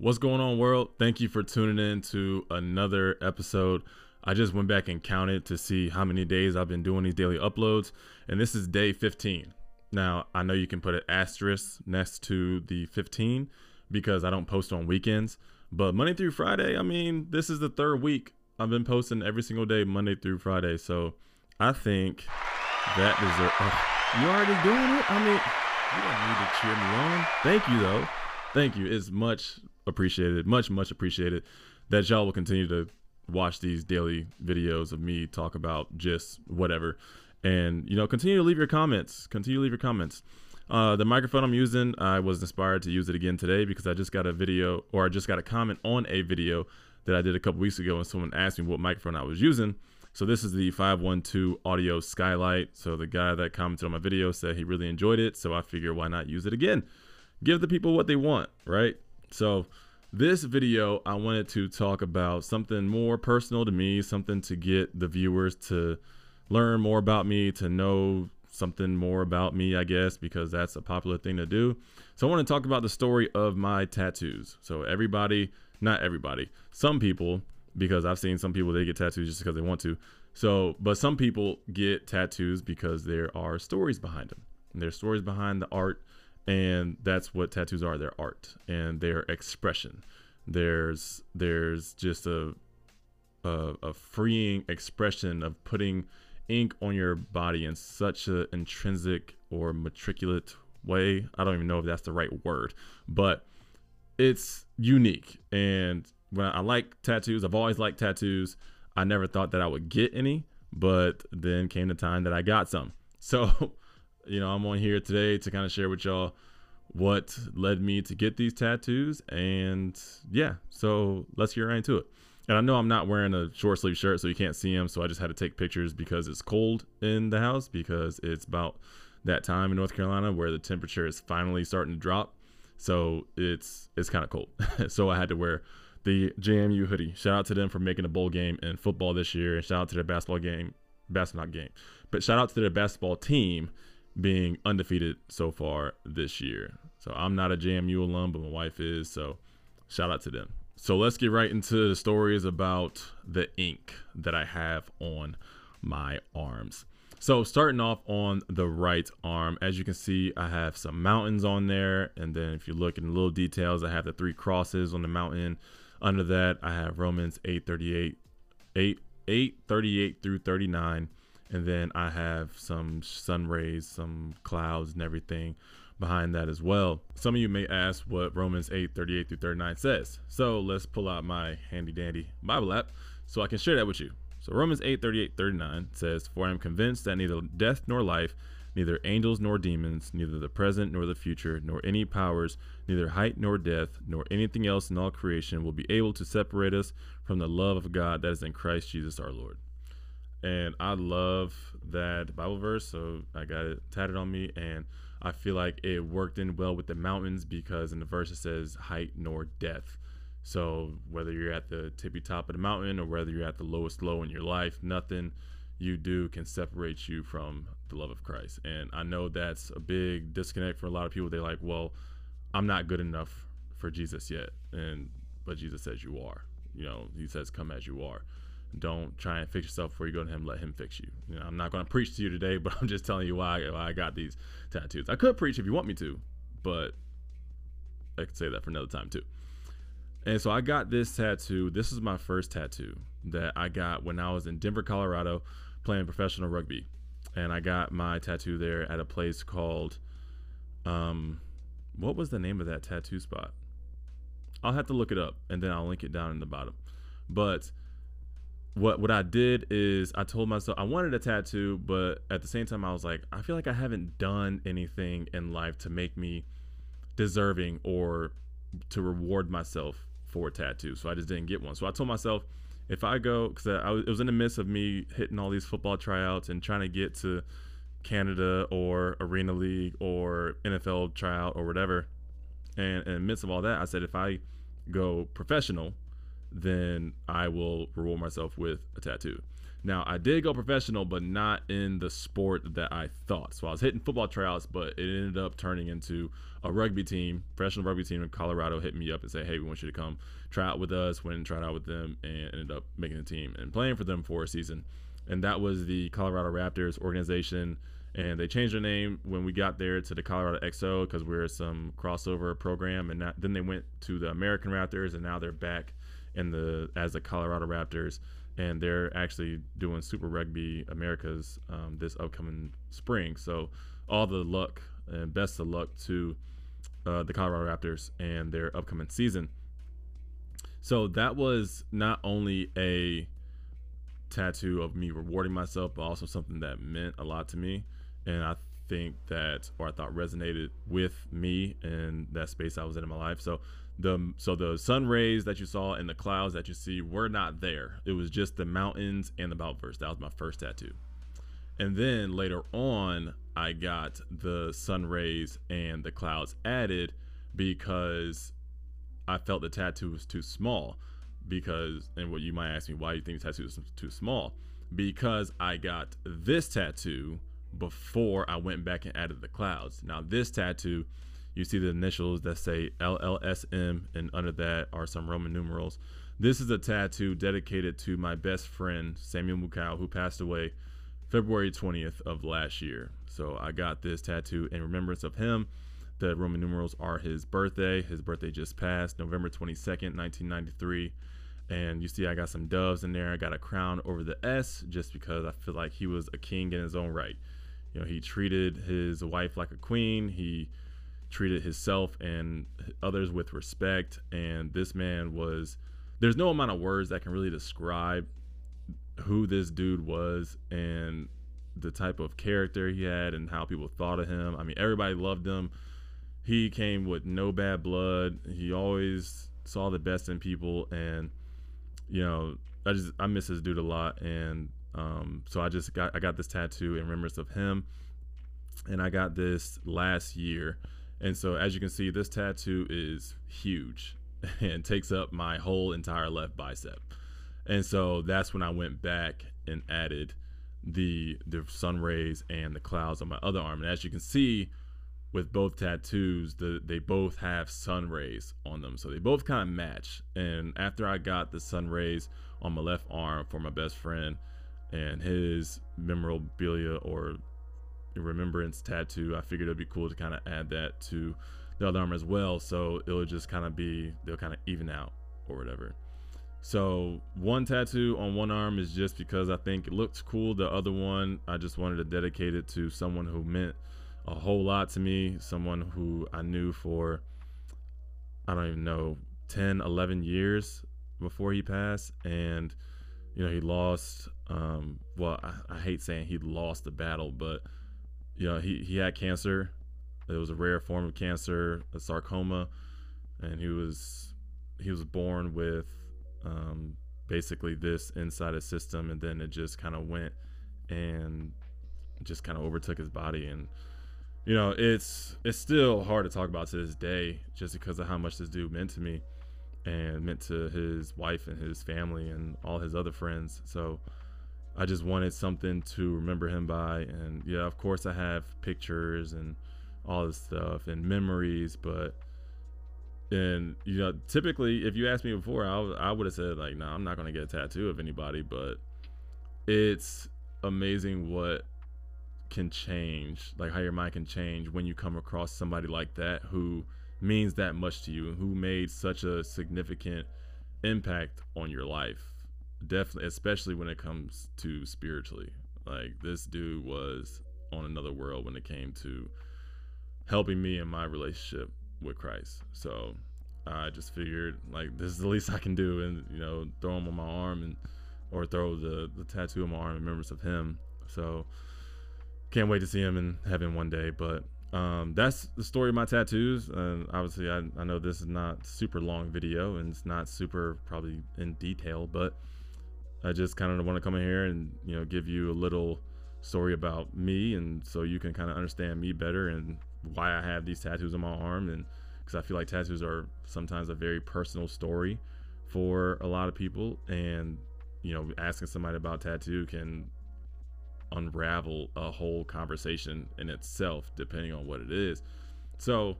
What's going on, world? Thank you for tuning in to another episode. I just went back and counted to see how many days I've been doing these daily uploads, and this is day 15. Now, I know you can put an asterisk next to the 15 because I don't post on weekends, but Monday through Friday, I mean, this is the third week I've been posting every single day, Monday through Friday. So I think that deserves, oh, you already doing it? I mean, you don't need to cheer me on. Thank you though. Thank you. It's much appreciated, much appreciated that y'all will continue to watch these daily videos of me talk about just whatever. And, you know, continue to leave your comments. The microphone I'm using, I was inspired to use it again today because I just got a video, or I just got a comment on a video that I did a couple weeks ago, and someone asked me what microphone I was using. So this is the 512 Audio Skylight. So the guy that commented on my video said he really enjoyed it, so I figured why not use it again? Give the people what they want, right? So this video, I wanted to talk about something more personal to me, something to get the viewers to learn more about me, to know something more about me, I guess, because that's a popular thing to do. So I want to talk about the story of my tattoos. So everybody, not everybody, some people, because I've seen some people, they get tattoos just because they want to. So, but some people get tattoos because there are stories behind them. And there's stories behind the art, and that's what tattoos are, their art and their expression. There's just a freeing expression of putting ink on your body in such an intrinsic or matriculate way. I don't even know if that's the right word, but it's unique. And when I like tattoos, I've always liked tattoos. I never thought that I would get any, but then came the time that I got some. So, you know, I'm on here today to kind of share with y'all what led me to get these tattoos. And yeah, so let's get right into it. And I know I'm not wearing a short sleeve shirt, so you can't see them. So I just had to take pictures because it's cold in the house, because it's about that time in North Carolina where the temperature is finally starting to drop. So it's kind of cold. So I had to wear the JMU hoodie. Shout out to them for making a bowl game in football this year, and shout out to their basketball team being undefeated so far this year. So I'm not a JMU alum, but my wife is. So shout out to them. So let's get right into the stories about the ink that I have on my arms. So starting off on the right arm, as you can see, I have some mountains on there. And then if you look in the little details, I have the three crosses on the mountain. Under that, I have Romans 8:38 through 39. And then I have some sun rays, some clouds and everything behind that as well. Some of you may ask what Romans 8:38 through 39 says. So let's pull out my handy dandy Bible app so I can share that with you. So Romans 8:38-39 says, "For I am convinced that neither death nor life, neither angels nor demons, neither the present nor the future, nor any powers, neither height nor depth, nor anything else in all creation will be able to separate us from the love of God that is in Christ Jesus our Lord." And I love that Bible verse, so I got it tatted on me, and I feel like it worked in well with the mountains because in the verse it says height nor depth. So whether you're at the tippy top of the mountain or whether you're at the lowest low in your life, nothing you do can separate you from the love of Christ. And I know that's a big disconnect for a lot of people. They're like, well, I'm not good enough for Jesus yet. But Jesus says you are. You know, he says, come as you are. Don't try and fix yourself before you go to him. Let him fix you. You know, I'm not going to preach to you today, but I'm just telling you why I got these tattoos. I could preach if you want me to, but I could say that for another time too. And so I got this tattoo. This is my first tattoo that I got when I was in Denver, Colorado, playing professional rugby. And I got my tattoo there at a place called, what was the name of that tattoo spot? I'll have to look it up and then I'll link it down in the bottom. But what I did is I told myself I wanted a tattoo, but at the same time I was like, I feel like I haven't done anything in life to make me deserving or to reward myself for a tattoo. So I just didn't get one. So I told myself if I go, because it was in the midst of me hitting all these football tryouts and trying to get to Canada or Arena League or NFL tryout or whatever. And in the midst of all that, I said, if I go professional, then I will reward myself with a tattoo. Now, I did go professional, but not in the sport that I thought. So I was hitting football tryouts, but it ended up turning into a rugby team, professional rugby team in Colorado hit me up and said, hey, we want you to come try out with us. Went and tried out with them and ended up making the team and playing for them for a season. And that was the Colorado Raptors organization. And they changed their name when we got there to the Colorado XO because we were some crossover program. And then they went to the American Raptors, and now they're back in as the Colorado Raptors. And they're actually doing Super Rugby Americas this upcoming spring. So all the luck and best of luck to the Colorado Raptors and their upcoming season. So that was not only a tattoo of me rewarding myself, but also something that meant a lot to me. And I think that, or I thought resonated with me and that space I was in my life. So the sun rays that you saw and the clouds that you see were not there. It was just the mountains and the Bible verse. That was my first tattoo. And then later on, I got the sun rays and the clouds added because I felt the tattoo was too small. And what you might ask me, why do you think the tattoo is too small? Because I got this tattoo before I went back and added the clouds. Now this tattoo, you see the initials that say LLSM, and under that are some Roman numerals. This is a tattoo dedicated to my best friend, Samuel Mukau, who passed away February 20th of last year. So I got this tattoo in remembrance of him. The Roman numerals are his birthday. His birthday just passed, November 22nd, 1993. And you see I got some doves in there. I got a crown over the S just because I feel like he was a king in his own right. You know, he treated his wife like a queen. He treated himself and others with respect. And this man was, there's no amount of words that can really describe who this dude was and the type of character he had and how people thought of him. I mean, everybody loved him. He came with no bad blood. He always saw the best in people. And, you know, I miss this dude a lot. And so I got this tattoo in remembrance of him. And I got this last year. And so as you can see, this tattoo is huge and takes up my whole entire left bicep. And so that's when I went back and added the sun rays and the clouds on my other arm. And as you can see with both tattoos, they both have sun rays on them. So they both kind of match. And after I got the sun rays on my left arm for my best friend and his memorabilia or remembrance tattoo, I figured it'd be cool to kind of add that to the other arm as well, so it'll just kind of be, they'll kind of even out or whatever. So one tattoo on one arm is just because I think it looks cool. The other one, I just wanted to dedicate it to someone who meant a whole lot to me, someone who I knew for, I don't even know, 10, 11 years before he passed. And you know, he lost, I hate saying he lost the battle, but you know, he had cancer. It was a rare form of cancer, a sarcoma, and he was born with basically this inside his system, and then it just kind of went and just kind of overtook his body. And you know, it's still hard to talk about to this day just because of how much this dude meant to me and meant to his wife and his family and all his other friends. So I just wanted something to remember him by. And yeah, of course I have pictures and all this stuff and memories, and you know, typically if you asked me before, I would have said like, no, I'm not going to get a tattoo of anybody, but it's amazing what can change, like how your mind can change when you come across somebody like that who means that much to you and who made such a significant impact on your life. Definitely, especially when it comes to spiritually, like this dude was on another world when it came to helping me in my relationship with Christ. So I just figured like this is the least I can do, and you know, throw him on my arm or throw the tattoo on my arm in remembrance of him. So can't wait to see him in heaven one day. But that's the story of my tattoos. And obviously I know this is not super long video and it's not super probably in detail, but I just kind of want to come in here and, you know, give you a little story about me, and so you can kind of understand me better and why I have these tattoos on my arm. And because I feel like tattoos are sometimes a very personal story for a lot of people, and you know, asking somebody about tattoo can unravel a whole conversation in itself, depending on what it is. So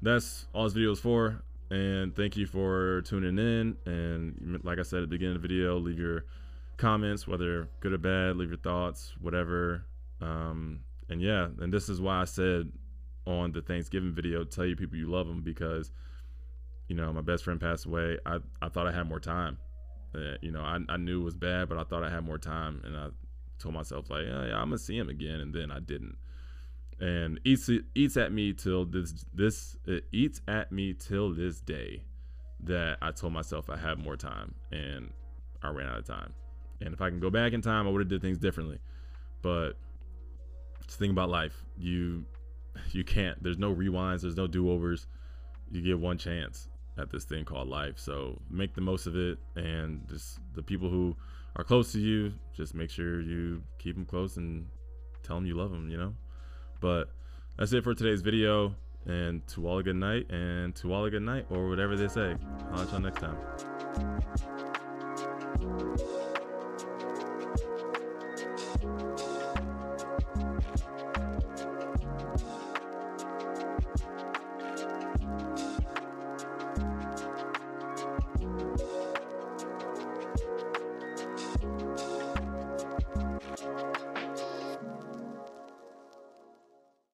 that's all this video is for. And thank you for tuning in. And like I said at the beginning of the video, leave your comments, whether good or bad, leave your thoughts, whatever. And yeah, and this is why I said on the Thanksgiving video, tell your people you love them, because, you know, my best friend passed away. I thought I had more time. You know, I knew it was bad, but I thought I had more time. And I told myself, like, oh, yeah, I'm going to see him again. And then I didn't. And eats at me till this it eats at me till this day that I told myself I had more time, and I ran out of time. And if I can go back in time, I would have did things differently. But just think about life. You can't. There's no rewinds. There's no do-overs. You get one chance at this thing called life. So make the most of it. And just the people who are close to you, just make sure you keep them close and tell them you love them. You know. But that's it for today's video, and to all a good night, and to all a good night, or whatever they say. I'll catch y'all next time.